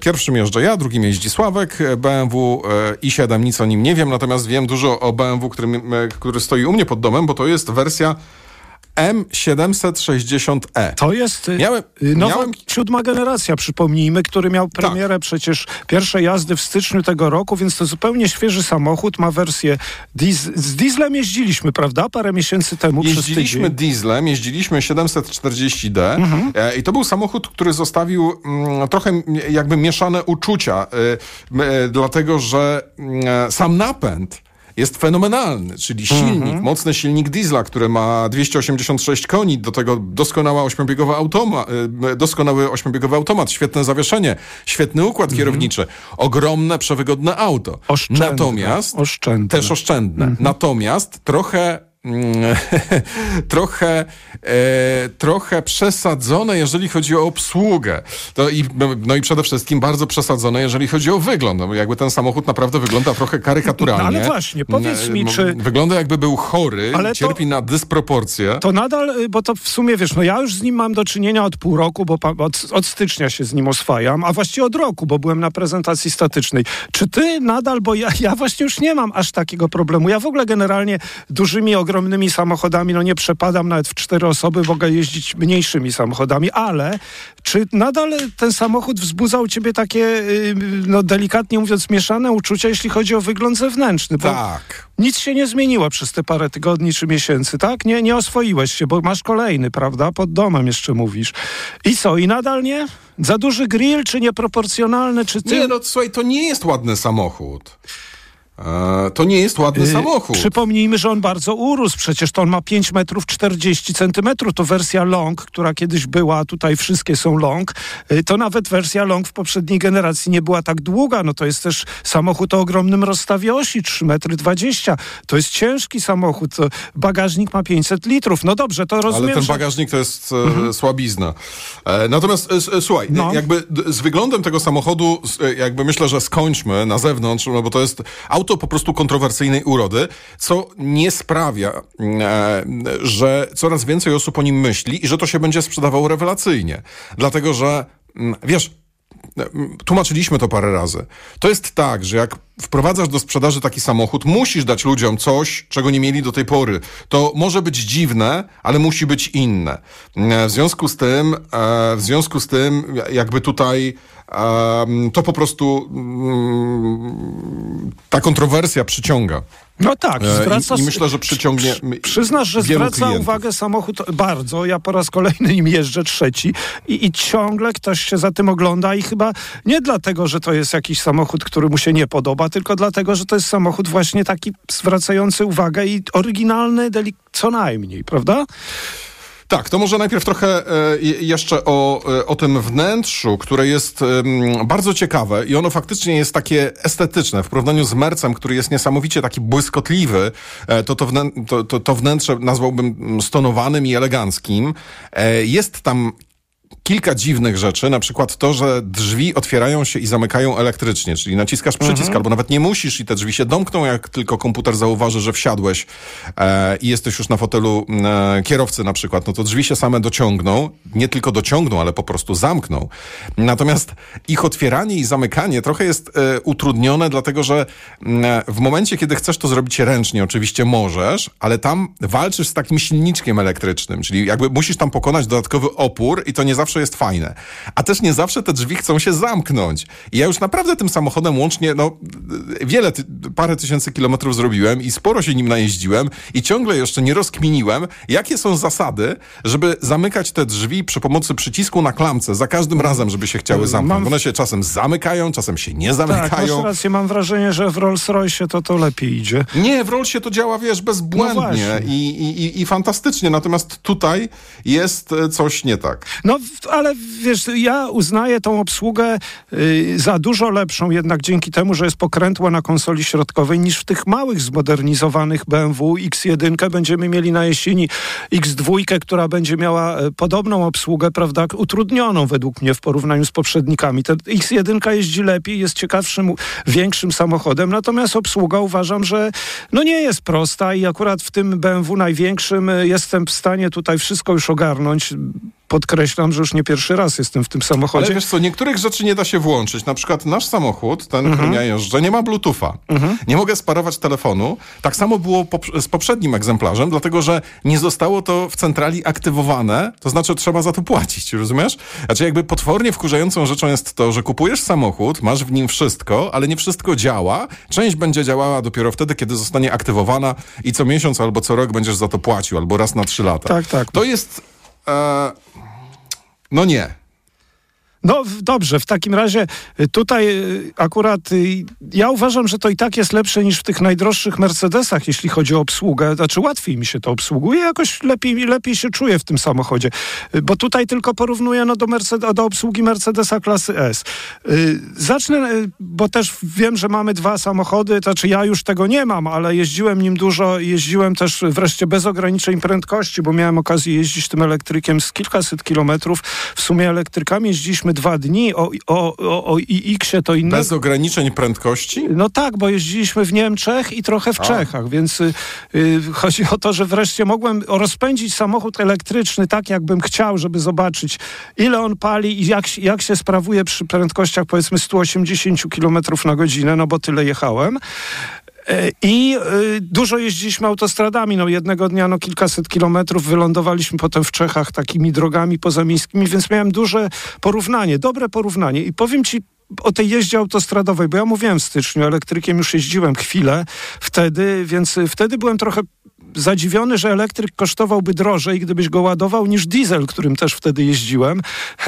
Pierwszym jeżdżę ja, drugim jeździ Sławek, BMW i7, nic o nim nie wiem, natomiast wiem dużo o BMW, który stoi u mnie pod domem, bo to jest wersja M760e. To jest nowa siódma generacja, przypomnijmy, który miał premierę przecież pierwsze jazdy w styczniu tego roku, więc to zupełnie świeży samochód, ma wersję z dieslem jeździliśmy, prawda? Parę miesięcy temu. Jeździliśmy dieslem, jeździliśmy 740d i to był samochód, który zostawił trochę jakby mieszane uczucia, dlatego, że sam napęd jest fenomenalny, czyli silnik, mocny silnik diesla, który ma 286 koni, do tego doskonały ośmiobiegowy automat, świetne zawieszenie, świetny układ kierowniczy, ogromne, przewygodne auto. Oszczędne. Natomiast też oszczędne. Natomiast trochę przesadzone, jeżeli chodzi o obsługę. No i przede wszystkim bardzo przesadzone, jeżeli chodzi o wygląd. No, jakby ten samochód naprawdę wygląda trochę karykaturalnie. No, ale właśnie, powiedz mi, czy... Wygląda, jakby był chory, cierpi na dysproporcje. To nadal, bo to w sumie, wiesz, no ja już z nim mam do czynienia od pół roku, bo od stycznia się z nim oswajam, a właściwie od roku, bo byłem na prezentacji statycznej. Czy ty nadal, bo ja właśnie już nie mam aż takiego problemu. Ja w ogóle generalnie ogromnymi samochodami, no nie przepadam, nawet w cztery osoby, mogę jeździć mniejszymi samochodami, ale czy nadal ten samochód wzbudzał u ciebie takie, no delikatnie mówiąc, mieszane uczucia, jeśli chodzi o wygląd zewnętrzny? Bo tak. Nic się nie zmieniło przez te parę tygodni czy miesięcy, tak? Nie oswoiłeś się, bo masz kolejny, prawda? Pod domem jeszcze mówisz. I co? I nadal nie? Za duży grill, czy nieproporcjonalny, czy ty... Nie, no słuchaj, to nie jest ładny samochód. To nie jest ładny samochód. Przypomnijmy, że on bardzo urósł. Przecież to on ma 5,40 m. To wersja long, która kiedyś była, tutaj wszystkie są long. To nawet wersja long w poprzedniej generacji nie była tak długa. No to jest też samochód o ogromnym rozstawie osi, 3,20 m. To jest ciężki samochód. Bagażnik ma 500 litrów. No dobrze, to rozumiem. Ale ten bagażnik to jest słabizna. Natomiast słuchaj, jakby z wyglądem tego samochodu jakby myślę, że skończmy na zewnątrz, no bo to jest to po prostu kontrowersyjnej urody, co nie sprawia, że coraz więcej osób o nim myśli i że to się będzie sprzedawało rewelacyjnie. Dlatego, że wiesz, tłumaczyliśmy to parę razy. To jest tak, że jak wprowadzasz do sprzedaży taki samochód, musisz dać ludziom coś, czego nie mieli do tej pory. To może być dziwne, ale musi być inne. W związku z tym jakby tutaj to po prostu ta kontrowersja przyciąga. No tak. I myślę, że przyciągnie Przyznasz, że zwraca klientów. Uwagę samochód bardzo. Ja po raz kolejny nim jeżdżę, trzeci. I ciągle ktoś się za tym ogląda i chyba nie dlatego, że to jest jakiś samochód, który mu się nie podoba, tylko dlatego, że to jest samochód właśnie taki zwracający uwagę i oryginalny, co najmniej, prawda? Tak, to może najpierw trochę jeszcze o tym wnętrzu, które jest bardzo ciekawe i ono faktycznie jest takie estetyczne. W porównaniu z Mercem, który jest niesamowicie taki błyskotliwy, to wnętrze nazwałbym stonowanym i eleganckim. Jest tam kilka dziwnych rzeczy, na przykład to, że drzwi otwierają się i zamykają elektrycznie, czyli naciskasz przycisk, albo nawet nie musisz i te drzwi się domkną, jak tylko komputer zauważy, że wsiadłeś i jesteś już na fotelu kierowcy na przykład, no to drzwi się same dociągną, nie tylko dociągną, ale po prostu zamkną. Natomiast ich otwieranie i zamykanie trochę jest utrudnione, dlatego że w momencie, kiedy chcesz to zrobić ręcznie, oczywiście możesz, ale tam walczysz z takim silniczkiem elektrycznym, czyli jakby musisz tam pokonać dodatkowy opór i to nie zawsze jest fajne. A też nie zawsze te drzwi chcą się zamknąć. I ja już naprawdę tym samochodem łącznie, parę tysięcy kilometrów zrobiłem i sporo się nim najeździłem i ciągle jeszcze nie rozkminiłem, jakie są zasady, żeby zamykać te drzwi przy pomocy przycisku na klamce za każdym razem, żeby się chciały zamknąć. One się czasem zamykają, czasem się nie zamykają. Tak, masz rację, mam wrażenie, że w Rolls-Royce to lepiej idzie. Nie, w Rollsie to działa, wiesz, bezbłędnie i fantastycznie, natomiast tutaj jest coś nie tak. No, ale wiesz, ja uznaję tą obsługę za dużo lepszą jednak dzięki temu, że jest pokrętła na konsoli środkowej niż w tych małych zmodernizowanych BMW. X1 będziemy mieli na jesieni, X2, która będzie miała podobną obsługę, prawda, utrudnioną według mnie w porównaniu z poprzednikami. Ten X1 jeździ lepiej, jest ciekawszym, większym samochodem, natomiast obsługa uważam, że no nie jest prosta i akurat w tym BMW największym jestem w stanie tutaj wszystko już ogarnąć. Podkreślam, że już nie pierwszy raz jestem w tym samochodzie. Ale wiesz co, niektórych rzeczy nie da się włączyć. Na przykład nasz samochód, ten, który ja jeżdżę, nie ma Bluetootha. Nie mogę sparować telefonu. Tak samo było z poprzednim egzemplarzem, dlatego że nie zostało to w centrali aktywowane, to znaczy trzeba za to płacić, rozumiesz? Znaczy jakby potwornie wkurzającą rzeczą jest to, że kupujesz samochód, masz w nim wszystko, ale nie wszystko działa. Część będzie działała dopiero wtedy, kiedy zostanie aktywowana i co miesiąc albo co rok będziesz za to płacił, albo raz na 3 lata. Tak, tak. To jest... No nie. No dobrze, w takim razie tutaj akurat ja uważam, że to i tak jest lepsze niż w tych najdroższych Mercedesach, jeśli chodzi o obsługę. Znaczy łatwiej mi się to obsługuje, jakoś lepiej się czuję w tym samochodzie. Bo tutaj tylko porównuję do obsługi Mercedesa klasy S. Zacznę, bo też wiem, że mamy 2 samochody, znaczy ja już tego nie mam, ale jeździłem nim dużo, jeździłem też wreszcie bez ograniczeń prędkości, bo miałem okazję jeździć tym elektrykiem z kilkaset kilometrów. W sumie elektrykami jeździliśmy 2 dni, o iX-ie to inne. Bez ograniczeń prędkości? No tak, bo jeździliśmy w Niemczech i trochę w Czechach, więc chodzi o to, że wreszcie mogłem rozpędzić samochód elektryczny tak, jakbym chciał, żeby zobaczyć, ile on pali i jak się sprawuje przy prędkościach powiedzmy 180 km na godzinę, no bo tyle jechałem. I dużo jeździliśmy autostradami, no jednego dnia no kilkaset kilometrów, wylądowaliśmy potem w Czechach takimi drogami pozamiejskimi, więc miałem duże porównanie, dobre porównanie i powiem ci o tej jeździe autostradowej, bo ja mówiłem w styczniu, elektrykiem już jeździłem chwilę wtedy, więc wtedy byłem trochę zadziwiony, że elektryk kosztowałby drożej, gdybyś go ładował, niż diesel, którym też wtedy jeździłem,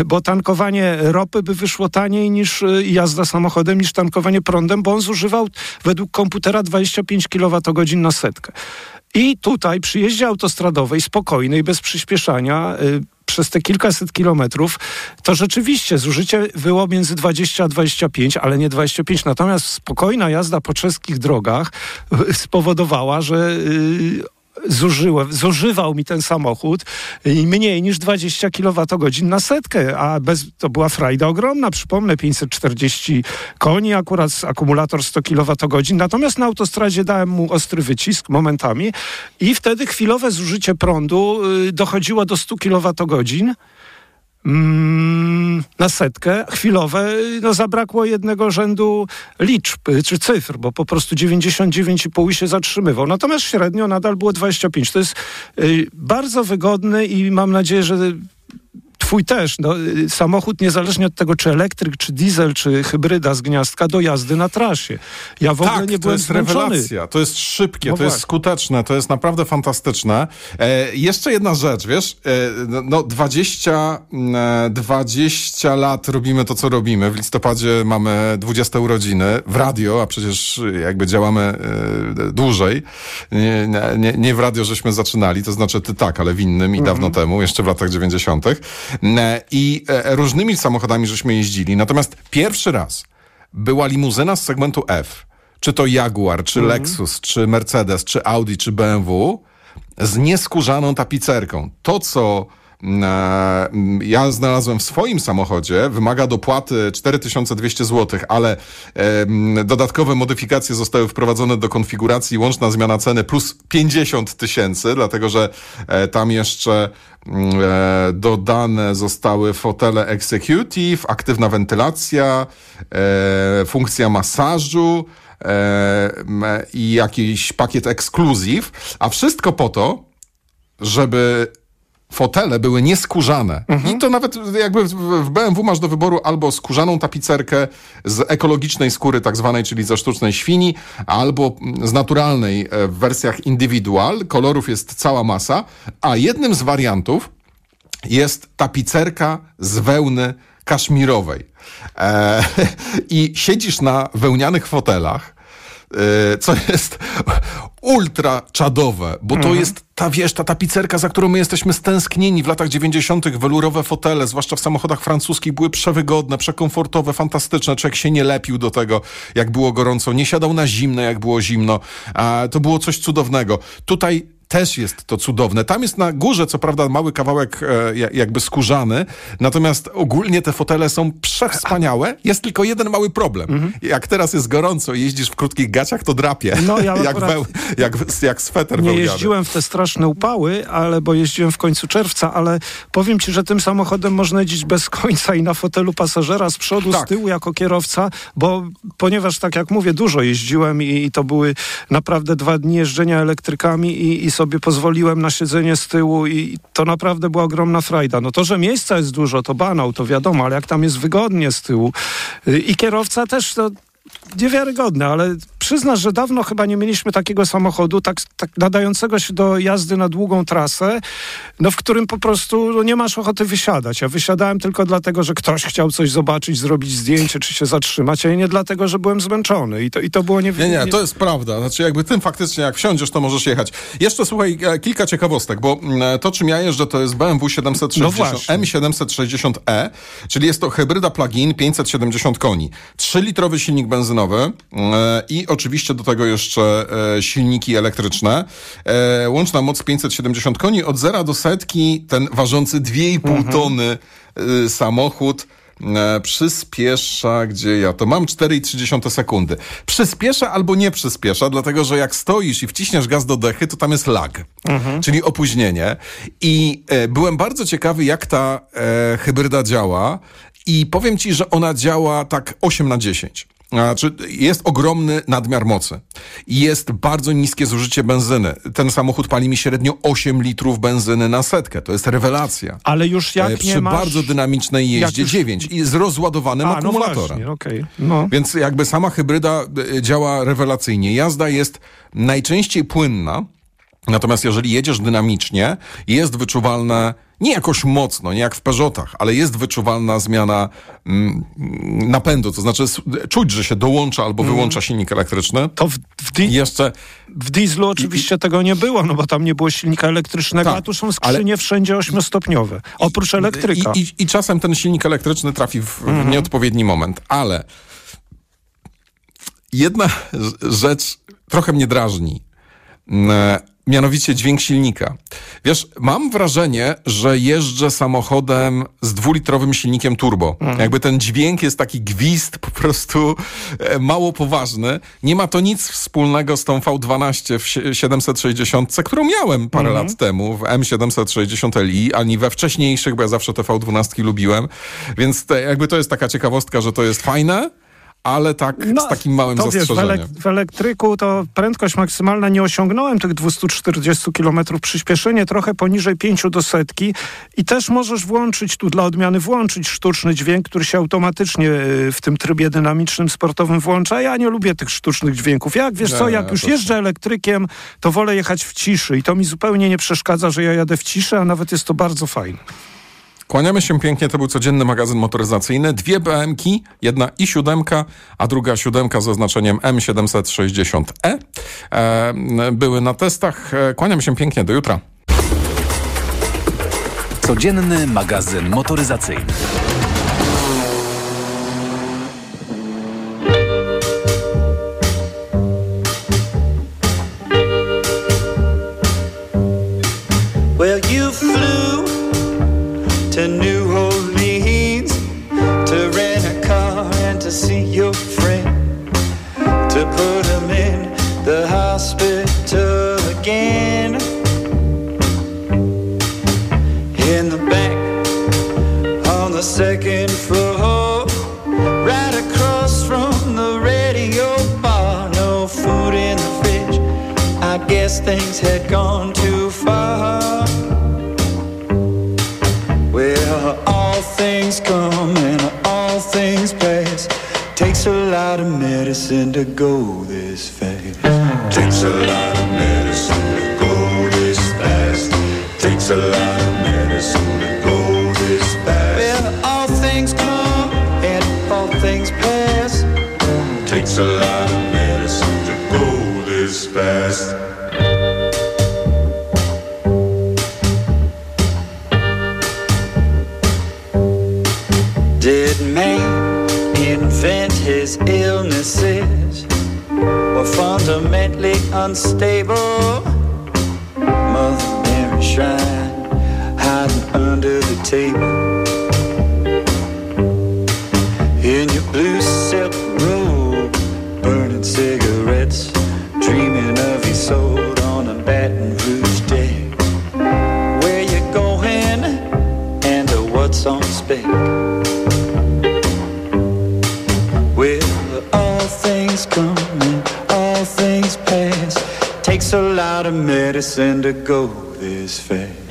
bo tankowanie ropy by wyszło taniej niż jazda samochodem, niż tankowanie prądem, bo on zużywał według komputera 25 kWh na setkę. I tutaj przy jeździe autostradowej, spokojnej, bez przyspieszania, przez te kilkaset kilometrów, to rzeczywiście zużycie było między 20 a 25, ale nie 25. Natomiast spokojna jazda po czeskich drogach spowodowała, że zużywał mi ten samochód mniej niż 20 kWh na setkę, a to była frajda ogromna, przypomnę, 540 koni, akurat akumulator 100 kWh, natomiast na autostradzie dałem mu ostry wycisk momentami i wtedy chwilowe zużycie prądu dochodziło do 100 kWh na setkę, chwilowe, no zabrakło jednego rzędu liczb, czy cyfr, bo po prostu 99,5 się zatrzymywał. Natomiast średnio nadal było 25. To jest bardzo wygodny i mam nadzieję, że twój też, no, samochód, niezależnie od tego, czy elektryk, czy diesel, czy hybryda z gniazdka, do jazdy na trasie. Ja w ogóle nie byłem zmęczony. To jest rewelacja, to jest szybkie, to jest skuteczne, to jest naprawdę fantastyczne. Jeszcze jedna rzecz, wiesz, 20 lat robimy to, co robimy. W listopadzie mamy 20 urodziny w radio, a przecież jakby działamy dłużej. Nie w radio żeśmy zaczynali, to znaczy ty tak, ale w innym i dawno temu, jeszcze w latach 90. I różnymi samochodami żeśmy jeździli. Natomiast pierwszy raz była limuzyna z segmentu F. Czy to Jaguar, czy Lexus, czy Mercedes, czy Audi, czy BMW z nieskórzaną tapicerką. To, co ja znalazłem w swoim samochodzie, wymaga dopłaty 4200 zł, ale dodatkowe modyfikacje zostały wprowadzone do konfiguracji, łączna zmiana ceny plus 50 000, dlatego że tam jeszcze dodane zostały fotele executive, aktywna wentylacja, funkcja masażu i jakiś pakiet ekskluzyw, a wszystko po to, żeby fotele były nieskórzane. I to nawet jakby w BMW masz do wyboru albo skórzaną tapicerkę z ekologicznej skóry tak zwanej, czyli ze sztucznej świni, albo z naturalnej w wersjach indywidual. Kolorów jest cała masa, a jednym z wariantów jest tapicerka z wełny kaszmirowej. I siedzisz na wełnianych fotelach, co jest ultra czadowe, bo to jest ta tapicerka, za którą my jesteśmy stęsknieni. W latach 90. welurowe fotele, zwłaszcza w samochodach francuskich, były przewygodne, przekomfortowe, fantastyczne. Człowiek się nie lepił do tego, jak było gorąco, nie siadał na zimne, jak było zimno. To było coś cudownego. Tutaj też jest to cudowne. Tam jest na górze, co prawda, mały kawałek jakby skórzany, natomiast ogólnie te fotele są przewspaniałe. Jest tylko jeden mały problem. Mhm. Jak teraz jest gorąco i jeździsz w krótkich gaciach, to drapie. No, ja jak sweter wełniany. Nie jeździłem w te straszne upały, bo jeździłem w końcu czerwca, ale powiem ci, że tym samochodem można jeździć bez końca i na fotelu pasażera z przodu, tak, z tyłu jako kierowca, ponieważ tak jak mówię, dużo jeździłem i to były naprawdę 2 dni jeżdżenia elektrykami i sobie pozwoliłem na siedzenie z tyłu i to naprawdę była ogromna frajda. No to, że miejsca jest dużo, to banał, to wiadomo, ale jak tam jest wygodnie z tyłu i kierowca też, to niewiarygodne, ale przyznasz, że dawno chyba nie mieliśmy takiego samochodu, tak nadającego się do jazdy na długą trasę, w którym po prostu nie masz ochoty wysiadać. Ja wysiadałem tylko dlatego, że ktoś chciał coś zobaczyć, zrobić zdjęcie, czy się zatrzymać, a nie dlatego, że byłem zmęczony. I to było niewiarygodne. Nie, to jest prawda. Znaczy jakby tym faktycznie, jak wsiądziesz, to możesz jechać. Jeszcze słuchaj, kilka ciekawostek, bo to, czym ja jeżdżę, to jest BMW 760, M760e, czyli jest to hybryda plug-in, 570 koni, 3-litrowy silnik benzynowy i oczywiście do tego jeszcze silniki elektryczne. Łączna moc 570 koni, od 0 do setki ten ważący 2,5 tony samochód przyspiesza, gdzie ja to mam, 4,3 sekundy. Przyspiesza albo nie przyspiesza, dlatego że jak stoisz i wciśniesz gaz do dechy, to tam jest lag, czyli opóźnienie. I byłem bardzo ciekawy, jak ta hybryda działa i powiem ci, że ona działa tak 8/10. Znaczy, jest ogromny nadmiar mocy. Jest bardzo niskie zużycie benzyny. Ten samochód pali mi średnio 8 litrów benzyny na setkę. To jest rewelacja. Ale już jak przy bardzo dynamicznej jeździe już 9 i z rozładowanym akumulatorem. No okay. Więc jakby sama hybryda działa rewelacyjnie. Jazda jest najczęściej płynna, natomiast jeżeli jedziesz dynamicznie, jest wyczuwalne, nie jakoś mocno, nie jak w Peugeotach, ale jest wyczuwalna zmiana napędu, to znaczy czuć, że się dołącza albo wyłącza silnik elektryczny. To w dieslu oczywiście tego nie było, bo tam nie było silnika elektrycznego, tak, a tu są skrzynie wszędzie 8-stopniowe, oprócz elektryka. I czasem ten silnik elektryczny trafi w nieodpowiedni moment, ale jedna rzecz trochę mnie drażni. Mianowicie dźwięk silnika. Wiesz, mam wrażenie, że jeżdżę samochodem z 2-litrowym silnikiem turbo. Jakby ten dźwięk jest taki gwizd, po prostu mało poważny. Nie ma to nic wspólnego z tą V12 w 760, którą miałem parę lat temu w M760Li, ani we wcześniejszych, bo ja zawsze te V12 lubiłem. Więc jakby to jest taka ciekawostka, że to jest fajne, ale tak z takim małym zastrzeżeniem. W elektryku to prędkość maksymalna nie osiągnąłem tych 240 km, przyspieszenie trochę poniżej 5 do setki i też możesz włączyć, tu dla odmiany włączyć sztuczny dźwięk, który się automatycznie w tym trybie dynamicznym, sportowym włącza. Ja nie lubię tych sztucznych dźwięków. Jak już jeżdżę elektrykiem, to wolę jechać w ciszy i to mi zupełnie nie przeszkadza, że ja jadę w ciszy, a nawet jest to bardzo fajne. Kłaniamy się pięknie, to był codzienny magazyn motoryzacyjny. 2 BM-ki, jedna i7, a druga 7 z oznaczeniem M760e. Były na testach. Kłaniamy się pięknie, do jutra. Codzienny magazyn motoryzacyjny. Well, you flew to New Orleans to rent a car and to see your friend, to put him in the hospital again. In the back on the 2nd floor, right across from the radio bar. No food in the fridge, I guess things had gone too far. Well, all things come and all things pass. Takes a lot of medicine to go this fast. Takes a lot of medicine to go this fast. Takes a lot of medicine to go this fast. Well, all things come and all things pass. Takes a lot of medicine to go this fast. Did man invent his illnesses? Were fundamentally unstable? sunshine, hiding under the table. In your blue silk robe, burning cigarettes, dreaming of your soul on a Baton Rouge deck. Where you going and what's on spec? Well, all things come and all things pass. Takes a lot of medicine to go this fast.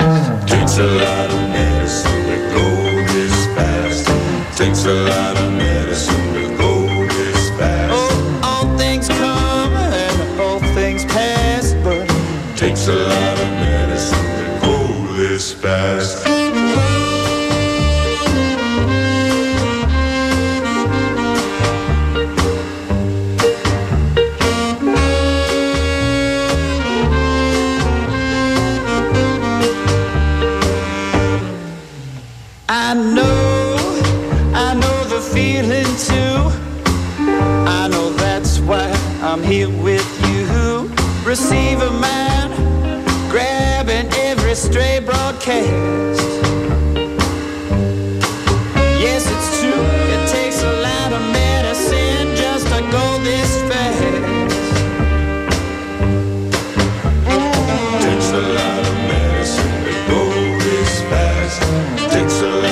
Takes a lot of medicine to go this fast. Takes a lot of medicine to go this fast. Oh, all things come and all things pass, but takes a lot of medicine to go this fast. I know the feeling too. I know that's why I'm here with you. Receive a man, grabbing every stray broadcast. Yes, it's true, it takes a lot of medicine just to go this fast. Takes a lot of medicine to go this fast. Takes a lot.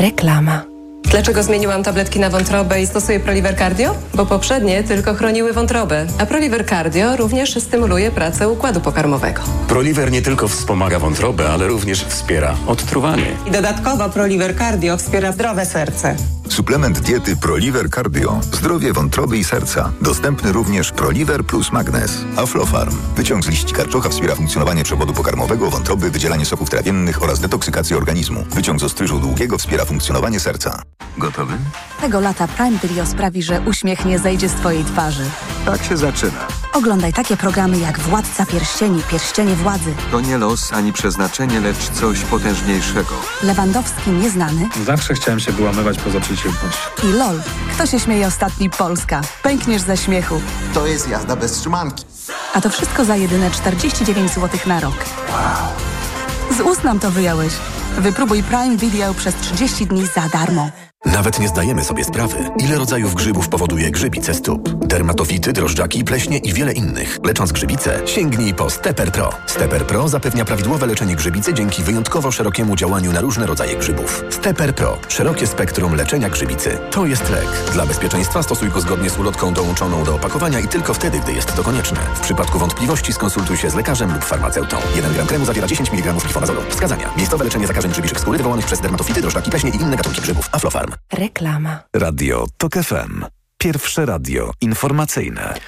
Reklama. Dlaczego zmieniłam tabletki na wątrobę i stosuję Proliver Cardio? Bo poprzednie tylko chroniły wątrobę, a Proliver Cardio również stymuluje pracę układu pokarmowego. Proliver nie tylko wspomaga wątrobę, ale również wspiera odtruwanie. I dodatkowo Proliver Cardio wspiera zdrowe serce. Suplement diety Proliver Cardio. Zdrowie wątroby i serca. Dostępny również Proliver plus Magnez. Aflofarm. Wyciąg z liści karczocha wspiera funkcjonowanie przewodu pokarmowego, wątroby, wydzielanie soków trawiennych oraz detoksykację organizmu. Wyciąg z ostryżu długiego wspiera funkcjonowanie serca. Gotowy? Tego lata Prime Video sprawi, że uśmiech nie zejdzie z twojej twarzy. Tak się zaczyna. Oglądaj takie programy jak Władca Pierścieni, Pierścienie Władzy. To nie los ani przeznaczenie, lecz coś potężniejszego. Lewandowski Nieznany. Zawsze chciałem się wyłamywać poza przeciwność. I LOL. Kto się śmieje ostatni? Polska. Pękniesz ze śmiechu. To jest jazda bez trzymanki. A to wszystko za jedyne 49 zł na rok. Wow. Z ust nam to wyjąłeś. Wypróbuj Prime Video przez 30 dni za darmo. Nawet nie zdajemy sobie sprawy, ile rodzajów grzybów powoduje grzybice stóp. Dermatofity, drożdżaki, pleśnie i wiele innych. Lecząc grzybice, sięgnij po Stepper Pro. Stepper Pro zapewnia prawidłowe leczenie grzybicy dzięki wyjątkowo szerokiemu działaniu na różne rodzaje grzybów. Stepper Pro. Szerokie spektrum leczenia grzybicy. To jest lek. Dla bezpieczeństwa stosuj go zgodnie z ulotką dołączoną do opakowania i tylko wtedy, gdy jest to konieczne. W przypadku wątpliwości skonsultuj się z lekarzem lub farmaceutą. 1 gram kremu zawiera 10 mg glifonazolu. Wskazania. Miejscowe leczenie zakażeń grzybiczych skóry wywołanych przez dermatofity, drożdżaki, pleśnie i inne gatunki grzybów. Aflofarm. Reklama. Radio TOK FM. Pierwsze radio informacyjne.